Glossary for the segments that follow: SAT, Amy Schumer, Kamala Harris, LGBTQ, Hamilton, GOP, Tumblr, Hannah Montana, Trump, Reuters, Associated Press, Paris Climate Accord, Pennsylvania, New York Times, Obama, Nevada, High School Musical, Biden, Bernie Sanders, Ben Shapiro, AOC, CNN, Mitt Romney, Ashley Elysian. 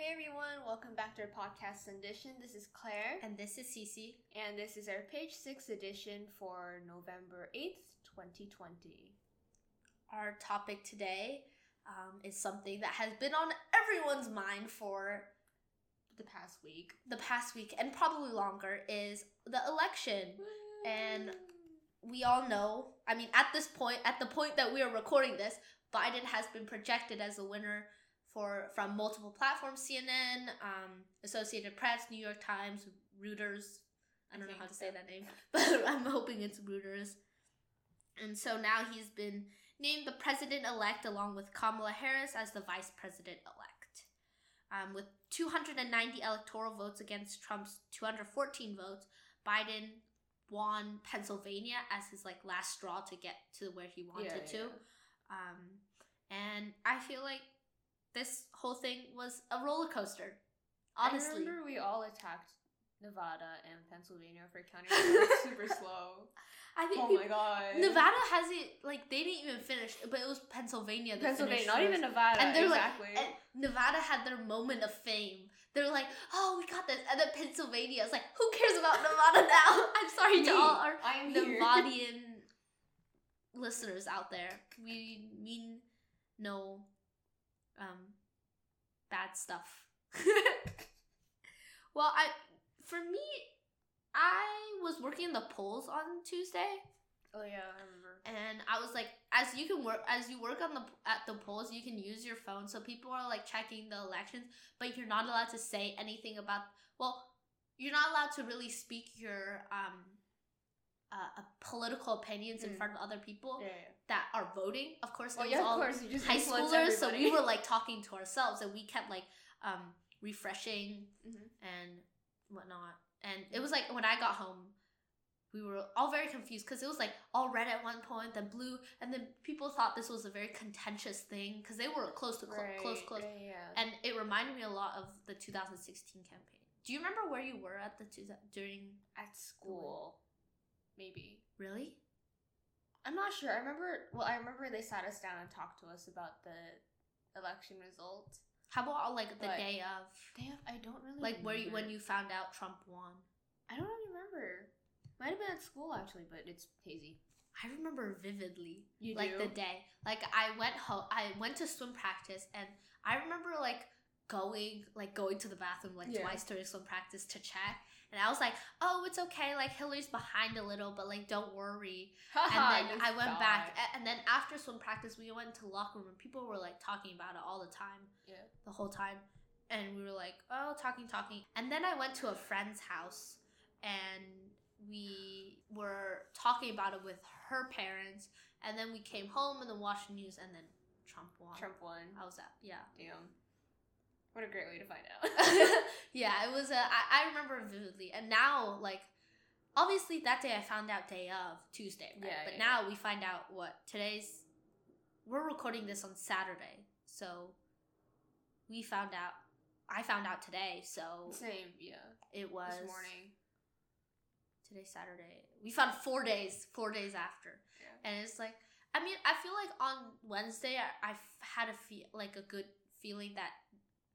Hey everyone, welcome back to our podcast edition. This is Claire. And this is Cece. And this is our page 6 edition for November 8th, 2020. Our topic today is something that has been on everyone's mind for the past week and probably longer, is the election. Woo. And we all know, I mean, at this point, at the point that we are recording this, Biden has been projected as the winner from multiple platforms, CNN, Associated Press, New York Times, Reuters. I don't know how to say that name, but I'm hoping it's Reuters. And so now he's been named the president-elect along with Kamala Harris as the vice president-elect. With 290 electoral votes against Trump's 214 votes, Biden won Pennsylvania as his last straw to get to where he wanted to. And I feel like this whole thing was a roller coaster. Honestly, I remember we all attacked Nevada and Pennsylvania for counting super slow. I think my god, Nevada has it they didn't even finish, but it was Pennsylvania that finished. Not even Nevada. And they're exactly. And Nevada had their moment of fame. They're like, oh, we got this, and then Pennsylvania is like, who cares about Nevada now? I'm sorry to all our Nevadian listeners out there. We mean no. Bad stuff. Well, I was working in the polls on Tuesday. Oh yeah, I remember. And I was like, as you work at the polls, you can use your phone. So people are checking the elections, but you're not allowed to say anything about. Well, you're not allowed to really speak your political opinions in front of other people that are voting. Of course, you just high schoolers, so we were talking to ourselves, and we kept refreshing and whatnot. And it was when I got home, we were all very confused because it was all red at one point, then blue, and then people thought this was a very contentious thing because they were close. Yeah. And it reminded me a lot of the 2016 campaign. Do you remember where you were at at school? Maybe. Really? I'm not sure. I remember they sat us down and talked to us about the election result. How about the day of? I don't really remember. When you found out Trump won? I don't really remember. Might have been at school actually, but it's hazy. I remember vividly. You do? The day. I went home. I went to swim practice, and I remember going to the bathroom twice during swim practice to check, and I was like, oh, it's okay, Hillary's behind a little, but don't worry. And then I went back, and then after swim practice we went to locker room, and people were talking about it all the time, the whole time, and we were talking, and then I went to a friend's house and we were talking about it with her parents, and then we came home and then watched the news, and then Trump won. I was up. Yeah, damn. What a great way to find out. Yeah, it was I remember vividly. And now, obviously that day I found out day of, Tuesday, right? Yeah, now we find out we're recording this on Saturday. So I found out today, so. Same, yeah. It was. This morning. Today's Saturday. We found 4 days after. Yeah. And it's I feel on Wednesday I had a good feeling that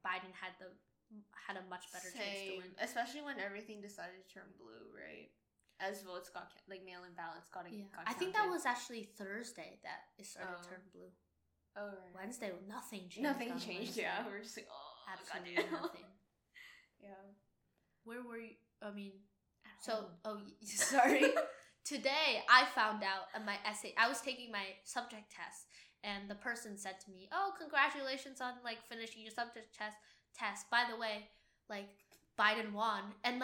Biden had a much better chance to win, especially when everything decided to turn blue, right? As votes got mail-in ballots got counted. I think that was actually Thursday that it started to turn blue. Oh right. Wednesday, nothing changed. Yeah, we're just absolutely nothing. Yeah. Where were you? I mean, sorry. Today I found out in my essay. I was taking my subject test, and the person said to me, oh, congratulations on finishing your subject test. By the way, Biden won. And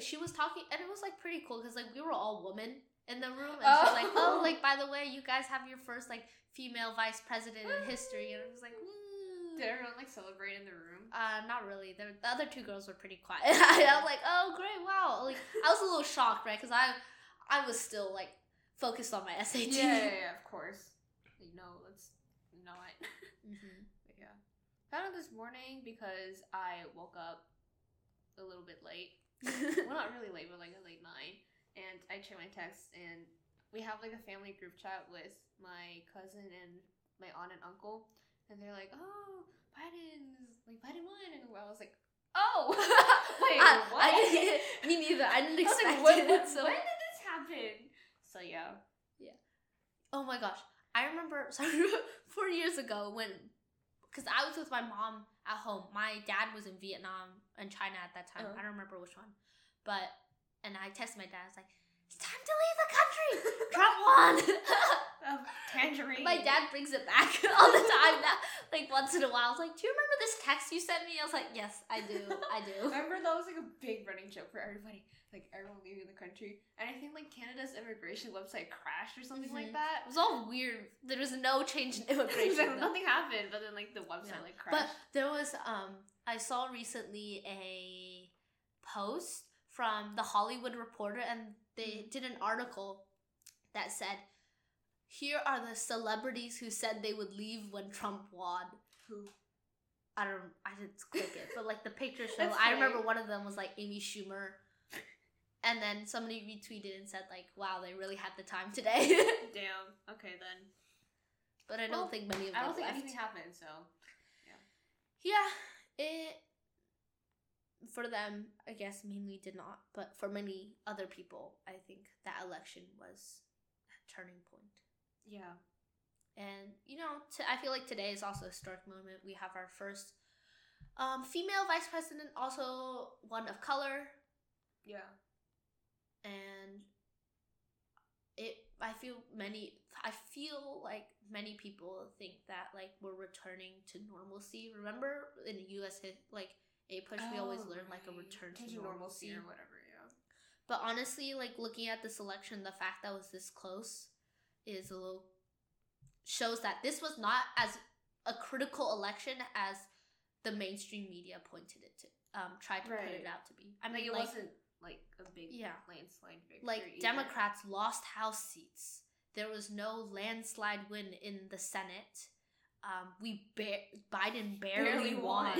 she was talking, and it was pretty cool because we were all women in the room, and she was by the way, you guys have your first female vice president in history. And I was woo. Did everyone celebrate in the room? Not really. The other two girls were pretty quiet. I was oh great, wow. I was a little shocked, right? Because I was still focused on my SAT. Yeah, of course. Let's not. Mm-hmm. But yeah, found out this morning because I woke up a little bit late. Well, not really late, but a late 9. And I checked my texts, and we have a family group chat with my cousin and my aunt and uncle, and they're oh, Biden's Biden won, and I was was like, oh! Wait, what? Me neither. I didn't expect it. So when did this happen? So, yeah. Yeah. Oh, my gosh. I remember 4 years ago when... Because I was with my mom at home. My dad was in Vietnam and China at that time. Uh-huh. I don't remember which one. But... And I texted my dad. I was like, it's time to leave the country! Trump won! Tangerine. My dad brings it back all the time. Now, like, once in a while. I was like, do you remember this text you sent me? I was like, yes, I do. I remember that was, like, a big running joke for everybody. Like, everyone leaving the country. And I think, like, Canada's immigration website crashed or something like that. It was all weird. There was no change in immigration. Nothing happened. But then, like, the website, like, crashed. But there was, I saw recently a post from the Hollywood Reporter, and they did an article that said, here are the celebrities who said they would leave when Trump won. Who? I didn't click it, but like the picture show. I remember one of them was like Amy Schumer, and then somebody retweeted and said like, wow, they really had the time today. Damn. Okay, then. But I don't think many of them I don't think anything happened, so. Yeah. Yeah, for them, I guess, mainly did not. But for many other people, I think that election was a turning point. Yeah. And, you know, I feel like today is also a historic moment. We have our first female vice president, also one of color. Yeah. And I feel like many people think that, like, we're returning to normalcy. Remember in the U.S., like, a push, we always learn, like, a return to normalcy or whatever, yeah. But honestly, like, looking at this election, the fact that it was this close is a little... shows that this was not as a critical election as the mainstream media pointed it to, tried to put it out to be. I mean, it wasn't, like, a big landslide victory. Like, either. Democrats lost House seats. There was no landslide win in the Senate. Biden barely won.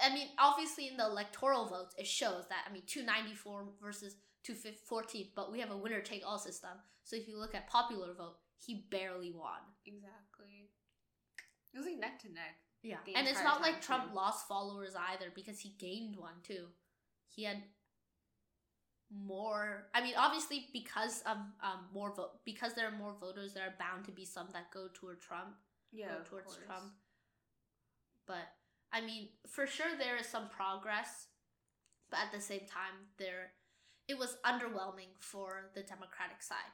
I mean, obviously in the electoral votes, it shows that, I mean, 294 versus 214, but we have a winner-take-all system. So if you look at popular vote, he barely won. Exactly. It was like neck to neck. Yeah. And it's not like Trump lost followers either, because he gained one too. He had more, I mean, obviously because of because there are more voters, there are bound to be some that go toward Trump. Yeah, Trump. But I mean, for sure there is some progress, but at the same time, it was underwhelming for the Democratic side.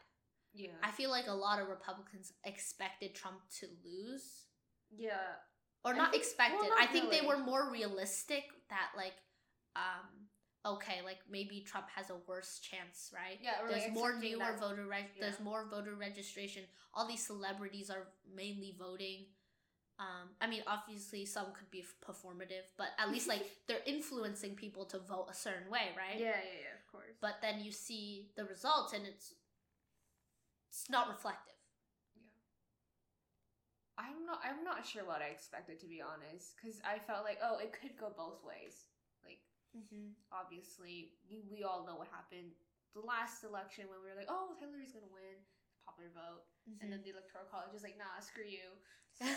Yeah. I feel like a lot of Republicans expected Trump to lose. Yeah. Or not expected. Well, I think they were more realistic that, like, okay, like, maybe Trump has a worse chance, right? Yeah, there's like more there's more voter registration. All these celebrities are mainly voting. I mean, obviously some could be performative, but at least, like, they're influencing people to vote a certain way, right? Yeah, of course. But then you see the results, and it's not reflective. Yeah. I'm not sure what I expected, to be honest, because I felt like, oh, it could go both ways. Like, obviously, we all know what happened. The last election when we were like, oh, Hillary's going to win, popular vote, and then the Electoral College is like, nah, screw you. So...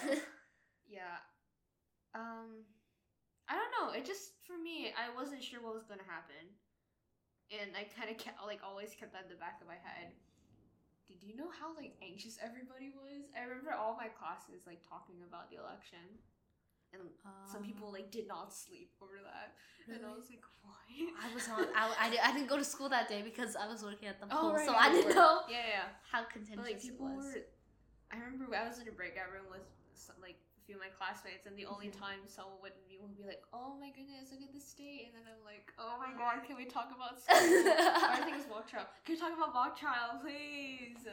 Yeah. I don't know. It just, for me, I wasn't sure what was going to happen. And I kind of always kept that in the back of my head. Did you know how, like, anxious everybody was? I remember all my classes, like, talking about the election. And some people, like, did not sleep over that. Really? And I was like, why? I didn't go to school that day because I was working at the pool. Right, so I didn't know how contentious but, like, people it was. I remember I was in a breakout room with, like, few of my classmates, and the only time someone wouldn't be like, oh my goodness, look at this state, and then I'm like, oh my god, can we talk about school? I think it's mock trial. Can we talk about mock trial, please?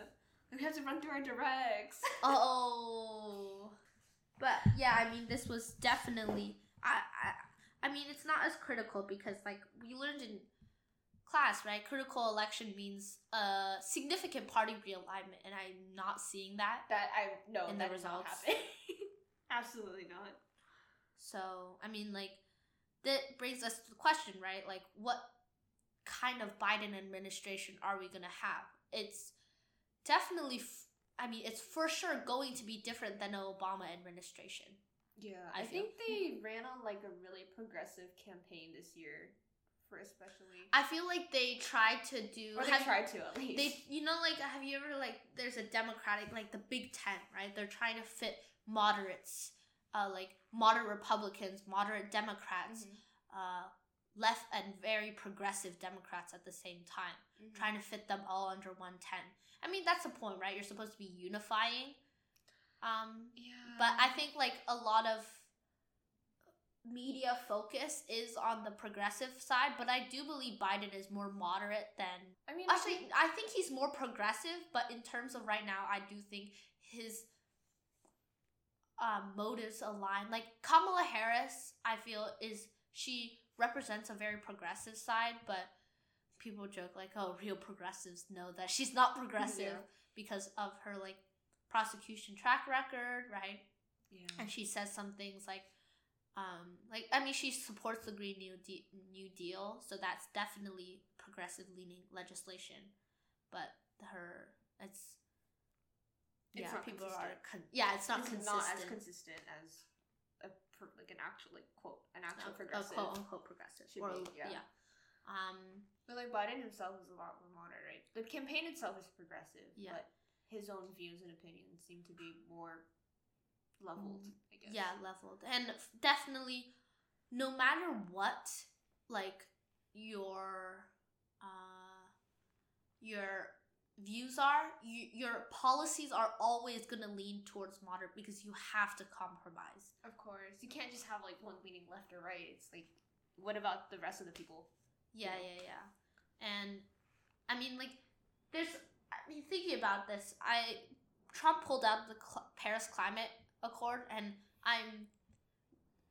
We have to run through our directs. But yeah, I mean, this was definitely I mean, it's not as critical because, like, we learned in class, right? Critical election means a significant party realignment, and I'm not seeing that I know in the results. Absolutely not. So, I mean, like, that brings us to the question, right? Like, what kind of Biden administration are we going to have? It's definitely, it's for sure going to be different than an Obama administration. Yeah. I think they ran on like a really progressive campaign this year. Especially, I feel like they tried to do. Or they tried to at least. They, you know, like have you ever like there's a Democratic like the Big Ten, right? They're trying to fit moderates, like moderate Republicans, moderate Democrats, mm-hmm. Left and very progressive Democrats at the same time, mm-hmm. trying to fit them all under one tent. I mean that's the point, right? You're supposed to be unifying. Yeah. But I think like a lot of media focus is on the progressive side, but I do believe Biden is more moderate than... I mean... Actually, I think he's more progressive, but in terms of right now, I do think his motives align. Like, Kamala Harris, I feel, is... She represents a very progressive side, but people joke like, oh, real progressives know that she's not progressive because of her, like, prosecution track record, right? Yeah. And she says some things like I mean she supports the Green New Deal, so that's definitely progressive leaning legislation, but her it's not as consistent as an actual progressive but like Biden himself is a lot more moderate, right? The campaign itself is progressive, but his own views and opinions seem to be more leveled, I guess. Yeah, leveled. And definitely, no matter what, like, your views are, your policies are always going to lean towards moderate because you have to compromise. Of course. You can't just have, like, one leaning left or right. It's like, what about the rest of the people? Yeah. And, I mean, like, thinking about this, Trump pulled out the Paris Climate Accord, and I'm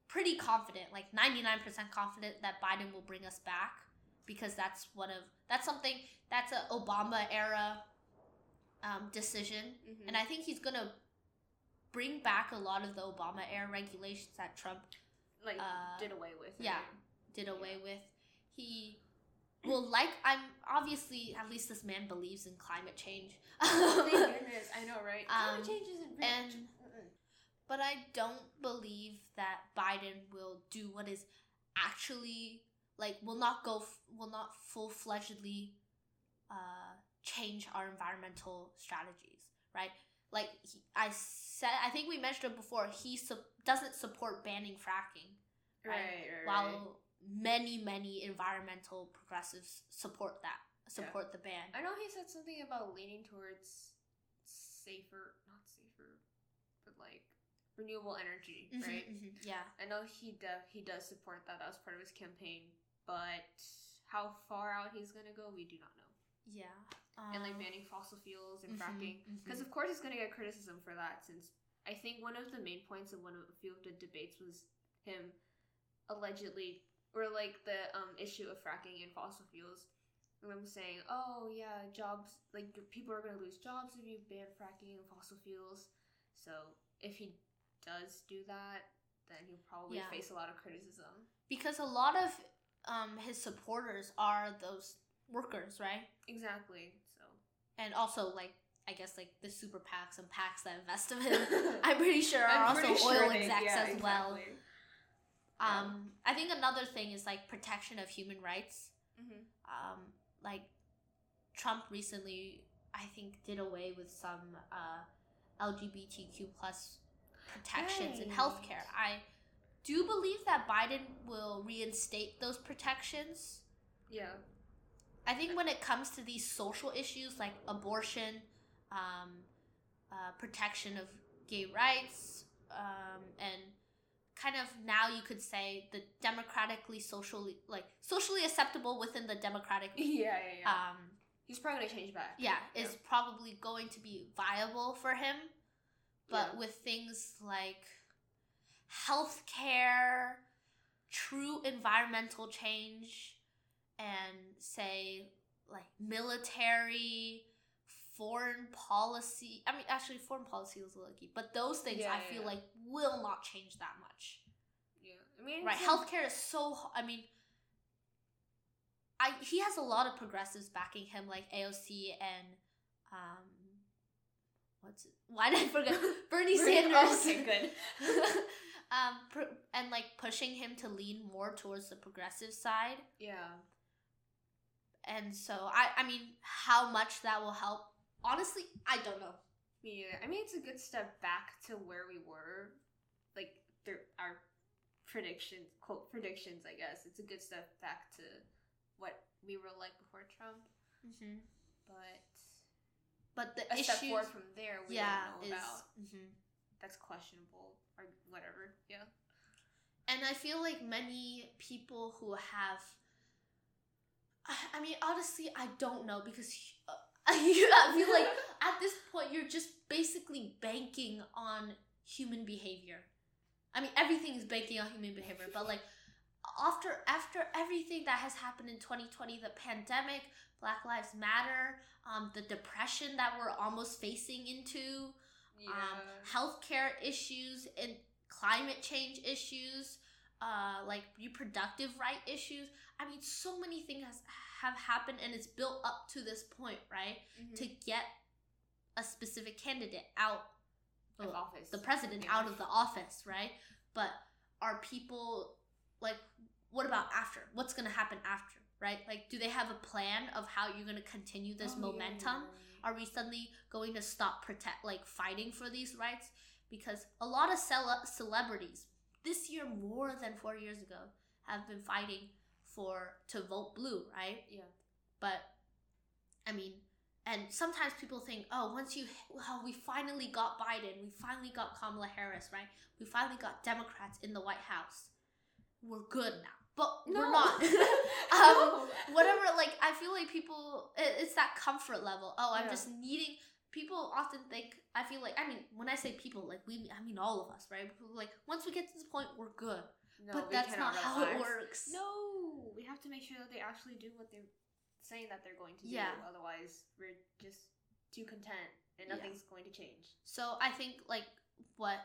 pretty confident, like 99% confident, that Biden will bring us back because that's an Obama era decision, mm-hmm. and I think he's gonna bring back a lot of the Obama era regulations that Trump like did away with. He will I'm obviously, at least this man believes in climate change. Thank goodness, I know, right? Climate change isn't real. But I don't believe that Biden will do what is actually, like, will not full-fledgedly change our environmental strategies, right? Like, I think we mentioned it before, he doesn't support banning fracking. Right. While many environmental progressives support the ban. I know he said something about leaning towards but like renewable energy, mm-hmm, right? Mm-hmm, yeah. I know he does support that. That was part of his campaign, but how far out he's going to go, we do not know. Yeah. And like banning fossil fuels and fracking, because of course he's going to get criticism for that, since I think one of the main points of a few of the debates was him allegedly or, like, the issue of fracking and fossil fuels. And I'm saying, oh, yeah, jobs... Like, people are going to lose jobs if you ban fracking and fossil fuels. So, if he does do that, then he'll probably face a lot of criticism. Because a lot of his supporters are those workers, right? Exactly, so... And also, like, I guess, like, the super PACs and PACs that invest in him, I'm pretty sure are also oil execs as well. I think another thing is, like, protection of human rights. Mm-hmm. Like, Trump recently, I think, did away with some LGBTQ plus protections in healthcare. I do believe that Biden will reinstate those protections. Yeah. I think when it comes to these social issues, like abortion, protection of gay rights, and... kind of now you could say the socially acceptable within the democratic he's probably gonna change back. Is probably going to be viable for him, but with things like healthcare, true environmental change, and say like military, foreign policy. I mean, actually, foreign policy was lucky, but those things I feel like will not change that much. Yeah, I mean, right? Healthcare is so. I mean, he has a lot of progressives backing him, like AOC and Bernie Sanders. Oh, good. and like pushing him to lean more towards the progressive side. Yeah. And so I mean, how much that will help, honestly, I don't know. Me either. I mean, it's a good step back to where we were, like through our predictions, quote predictions, I guess. It's a good step back to what we were like before Trump. Mm-hmm. But the issues, step forward from there, we don't know about. Mm-hmm. That's questionable or whatever. Yeah. And I feel like many people who have, I mean, honestly, I don't know, because I feel like at this point you're just basically banking on human behavior. I mean, everything is banking on human behavior, but like after everything that has happened in 2020, the pandemic, Black Lives Matter, the depression that we're almost facing into, healthcare issues and climate change issues, like reproductive right issues. I mean, so many things have happened, and it's built up to this point, right? Mm-hmm. To get a specific candidate out of office. The president out of the office, right? But are people, like, what about after? What's going to happen after, right? Like, do they have a plan of how you're going to continue this momentum? Yeah. Are we suddenly going to stop fighting for these rights? Because a lot of celebrities this year, more than 4 years ago, have been fighting to vote blue, right? Yeah. But, I mean, and sometimes people think, we finally got Biden, we finally got Kamala Harris, right? We finally got Democrats in the White House. We're good now. But we're not. Whatever, like, I feel like people, it's that comfort level. Oh, I'm just needing... People often think, I feel like, I mean, when I say people, like, I mean all of us, right? People like, once we get to this point, we're good. No, but that's not how it works. No, we have to make sure that they actually do what they're saying that they're going to do. Yeah. Otherwise, we're just too content and nothing's going to change. So I think, like, what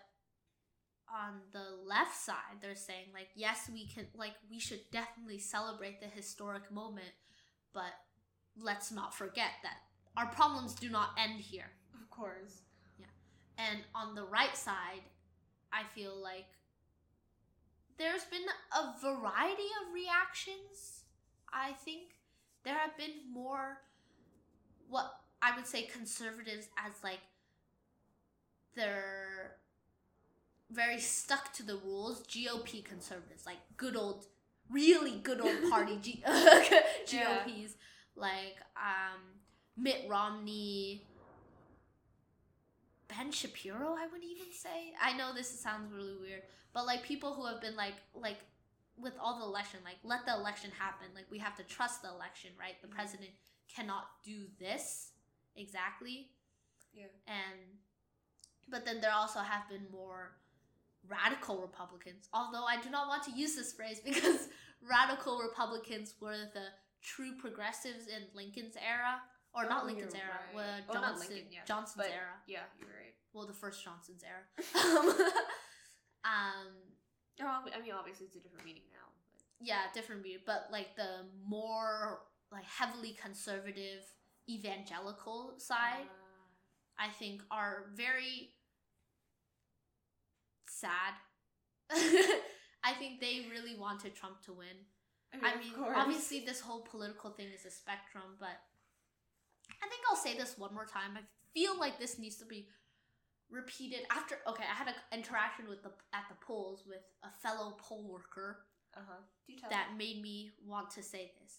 on the left side, they're saying, like, yes, we can, like, we should definitely celebrate the historic moment, but let's not forget that our problems do not end here. Of course. Yeah. And on the right side, I feel like there's been a variety of reactions, I think. There have been more what I would say conservatives as, like, they're very stuck to the rules. GOP conservatives, like really good old party GOPs. Yeah. Like, Mitt Romney, Ben Shapiro, I would even say. I know this sounds really weird, but, like, people who have been, like, with all the election, like, let the election happen. Like, we have to trust the election, right? The president cannot do this exactly. Yeah. But then there also have been more radical Republicans, although I do not want to use this phrase because radical Republicans were the true progressives in Lincoln's era. Or not Lincoln's era. Right. Well, Johnson's era. Yeah, you're right. Well, the first Johnson's era. I mean, obviously it's a different meaning now. But. Yeah, different meaning. But, like, the more, like, heavily conservative evangelical side, I think, are very sad. I think they really wanted Trump to win. I mean obviously this whole political thing is a spectrum, but... I think I'll say this one more time. I feel like this needs to be repeated after... Okay, I had an interaction at the polls with a fellow poll worker that made me want to say this.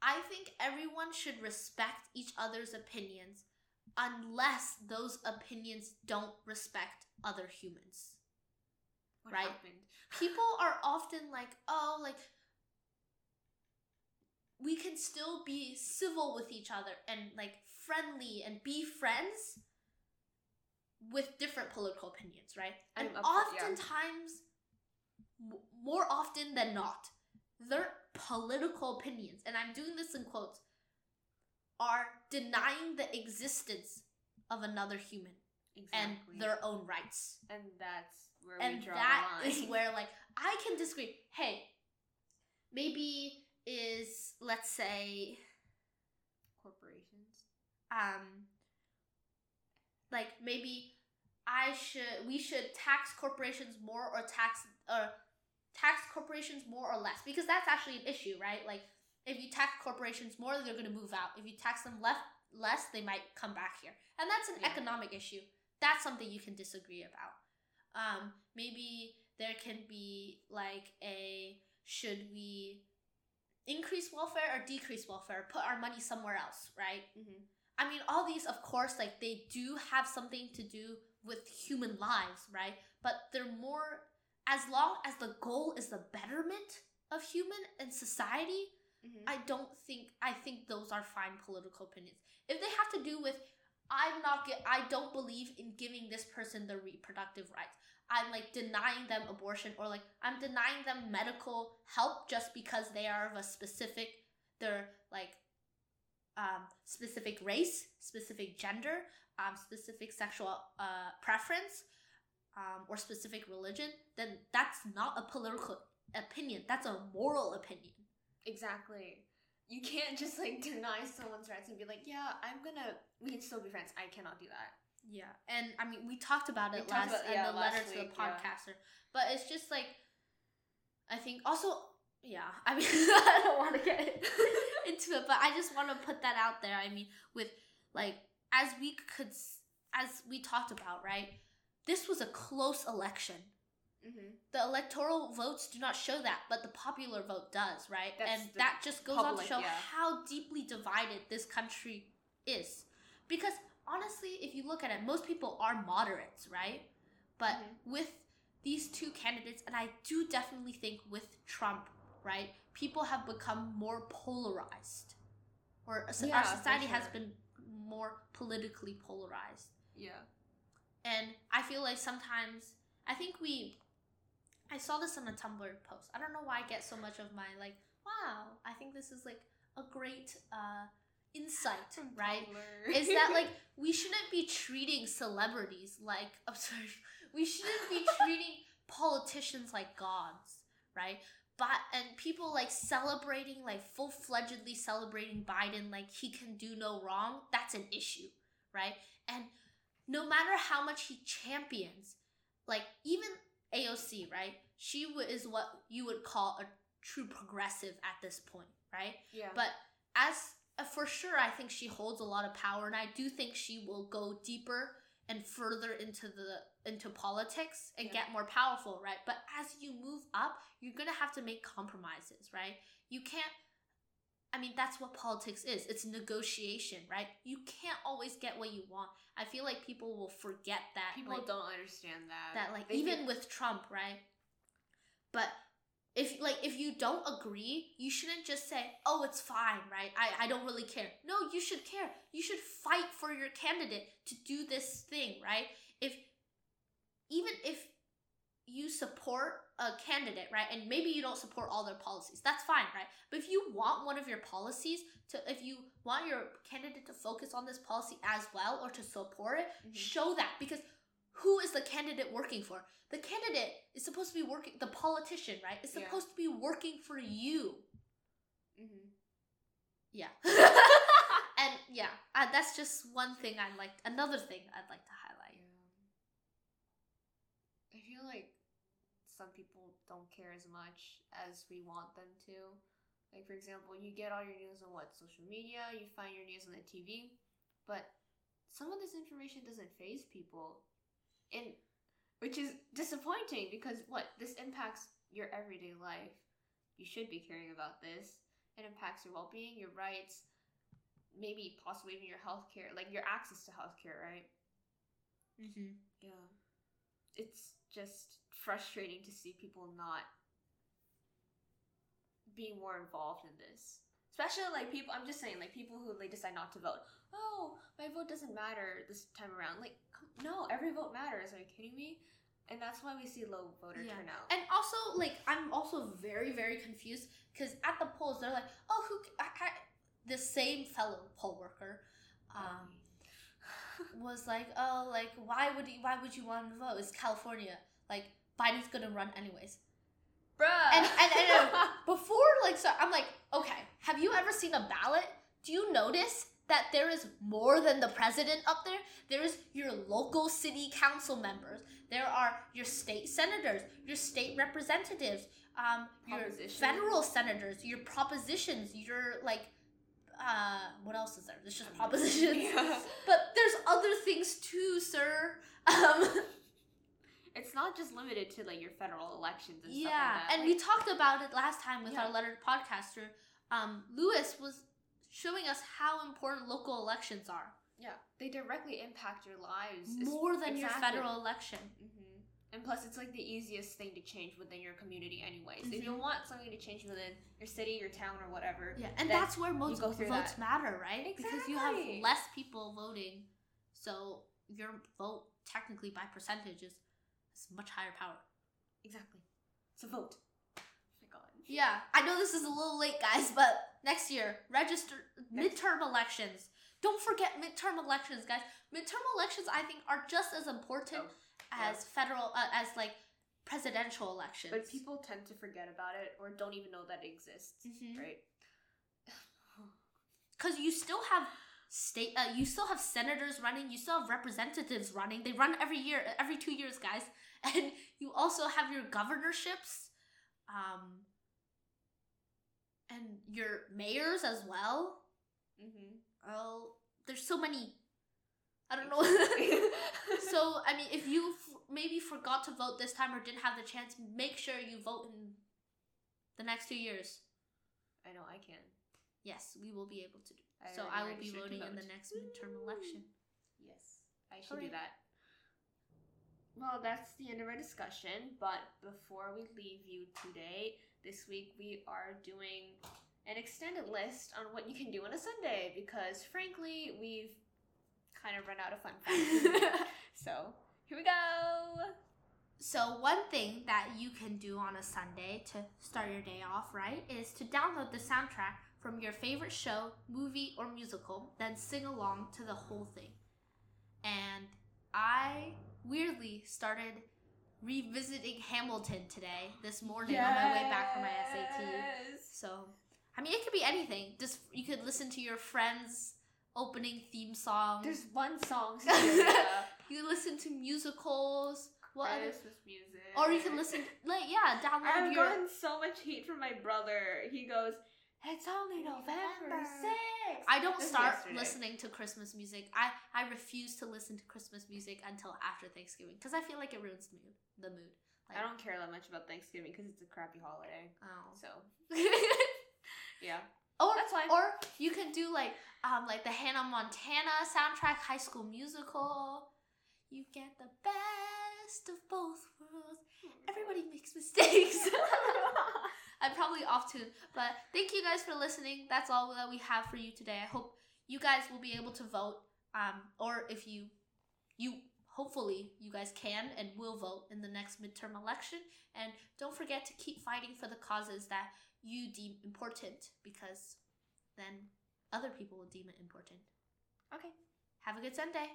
I think everyone should respect each other's opinions unless those opinions don't respect other humans. What right? happened? People are often like, we can still be civil with each other and, like, friendly and be friends with different political opinions, right? And oftentimes, more often than not, their political opinions, and I'm doing this in quotes, are denying the existence of another human and their own rights. And that's where we draw the line. And that is where, like, I can disagree. Hey, maybe... is, let's say, corporations. Like, maybe we should tax corporations more or tax corporations more or less, because that's actually an issue, right? Like, if you tax corporations more, they're going to move out. If you tax them less, they might come back here. And that's an economic issue. That's something you can disagree about. Maybe there can be like should we increase welfare or decrease welfare? Put our money somewhere else, right? Mm-hmm. I mean, all these, of course, like they do have something to do with human lives, right? But they're more, as long as the goal is the betterment of human and society, mm-hmm. I think those are fine political opinions. If they have to do with, I don't believe in giving this person the reproductive rights, I'm like denying them abortion, or like I'm denying them medical help just because they are of a specific, they're like specific race, specific gender, specific sexual preference, or specific religion, then that's not a political opinion. That's a moral opinion. Exactly. You can't just like deny someone's rights and be like, yeah, we can still be friends. I cannot do that. Yeah. And I mean, we talked about it last week, to the podcaster. Yeah. But it's just like, I think also, yeah, I mean, I don't want to get into it, but I just want to put that out there. I mean, with like, as we talked about, right? This was a close election. Mm-hmm. The electoral votes do not show that, but the popular vote does, right? And that just goes on to show how deeply divided this country is. Because honestly, if you look at it, most people are moderates, right? But mm-hmm. with these two candidates, and I do definitely think with Trump, right, people have become more polarized. Or our society has been more politically polarized. Yeah. And I feel like sometimes, I saw this on a Tumblr post. I don't know why I get so much of my, like, wow, I think this is, like, a great insight, right? Is that, like, we shouldn't be treating celebrities like, we shouldn't be treating politicians like gods, right? And people, like, celebrating, like, full-fledgedly celebrating Biden, like, he can do no wrong, that's an issue, right? And no matter how much he champions, like, even AOC, right? She is what you would call a true progressive at this point, right? Yeah. But for sure, I think she holds a lot of power, and I do think she will go deeper and further into politics and get more powerful, right? But as you move up, you're going to have to make compromises, right? You can't, I mean, that's what politics is. It's negotiation, right? You can't always get what you want. I feel like people will forget that. People like, don't understand that. That, like, even with Trump, right? But if you don't agree, you shouldn't just say, oh, it's fine, right? I don't really care. No, you should care. You should fight for your candidate to do this thing, right? Even if you support a candidate, right, and maybe you don't support all their policies, that's fine, right? But if you want one of your policies if you want your candidate to focus on this policy as well, or to support it, mm-hmm. show that, because who is the candidate working for? The candidate is supposed to be working, the politician, right, is supposed to be working for you. Mm-hmm. Yeah. And that's just one thing another thing I'd like to highlight. I feel like some people don't care as much as we want them to. Like, for example, you get all your news on social media, you find your news on the TV, but some of this information doesn't faze people, and which is disappointing, because this impacts your everyday life. You should be caring about this. It impacts your well-being, your rights, maybe possibly even your healthcare, like your access to healthcare, right? Mm-hmm. Yeah. It's just frustrating to see people not being more involved in this. Especially, like, people, I'm just saying, like, people who, like, decide not to vote. Oh, my vote doesn't matter this time around. Like, no, every vote matters. Are you kidding me? And that's why we see low voter turnout. And also, like, I'm also very, very confused, because at the polls, they're like, oh, the same fellow poll worker, was like, oh, like, why would you want to vote? It's California. Like, Biden's gonna run anyways, bruh. And before, like, so I'm like, okay, have you ever seen a ballot? Do you notice that there is more than the president up there. There is your local city council members. There are your state senators, your state representatives, your federal senators, your propositions, your like, what else is there? There's just propositions. Yeah. But there's other things too, sir. It's not just limited to like your federal elections and stuff like that. Yeah, and we talked about it last time with our lettered podcaster. Lewis was showing us how important local elections are. Yeah, they directly impact your lives. More than your federal election. Mm-hmm. And plus, it's like the easiest thing to change within your community anyways. Mm-hmm. If you want something to change within your city, your town, or whatever. Yeah, and that's where most votes matter, right? Exactly. Because you have less people voting, so your vote, technically by percentage, is much higher power. Exactly. So vote. Oh my god. Yeah, I know this is a little late, guys, but next year, midterm elections. Don't forget midterm elections, guys. Midterm elections, I think, are just as important as federal, as like presidential elections. But people tend to forget about it or don't even know that it exists, right? Because you still have state, you still have senators running, you still have representatives running. They run every year, every 2 years, guys. And you also have your governorships, and your mayors as well. Mm-hmm. Oh, there's so many. I don't know. So, I mean, if you maybe forgot to vote this time or didn't have the chance, make sure you vote in the next 2 years. I know I can. Yes, we will be able to do. I will be voting in the next midterm election. Yes, I should do that. Well, that's the end of our discussion. But before we leave you today, this week we are doing an extended list on what you can do on a Sunday because, frankly, we've kind of run out of fun facts. So, here we go! So, one thing that you can do on a Sunday to start your day off, right, is to download the soundtrack from your favorite show, movie, or musical, then sing along to the whole thing. And I weirdly started revisiting Hamilton today, this morning, on my way back from my SAT. So, I mean, it could be anything. Just you could listen to your friend's opening theme song. There's one song. You listen to musicals. What other music? Or you can listen. Download. I've gotten so much hate from my brother. He goes, "It's only November 6th." I don't start listening to Christmas music. I refuse to listen to Christmas music until after Thanksgiving because I feel like it ruins the mood. Like, I don't care that much about Thanksgiving because it's a crappy holiday. Oh, so. Yeah. Or you can do like the Hannah Montana soundtrack, High School Musical. You get the best of both worlds. Everybody makes mistakes. I'm probably off tune, but thank you guys for listening. That's all that we have for you today. I hope you guys will be able to vote. Or if you hopefully you guys can and will vote in the next midterm election. And don't forget to keep fighting for the causes that you deem important, because then other people will deem it important. Okay. Have a good Sunday.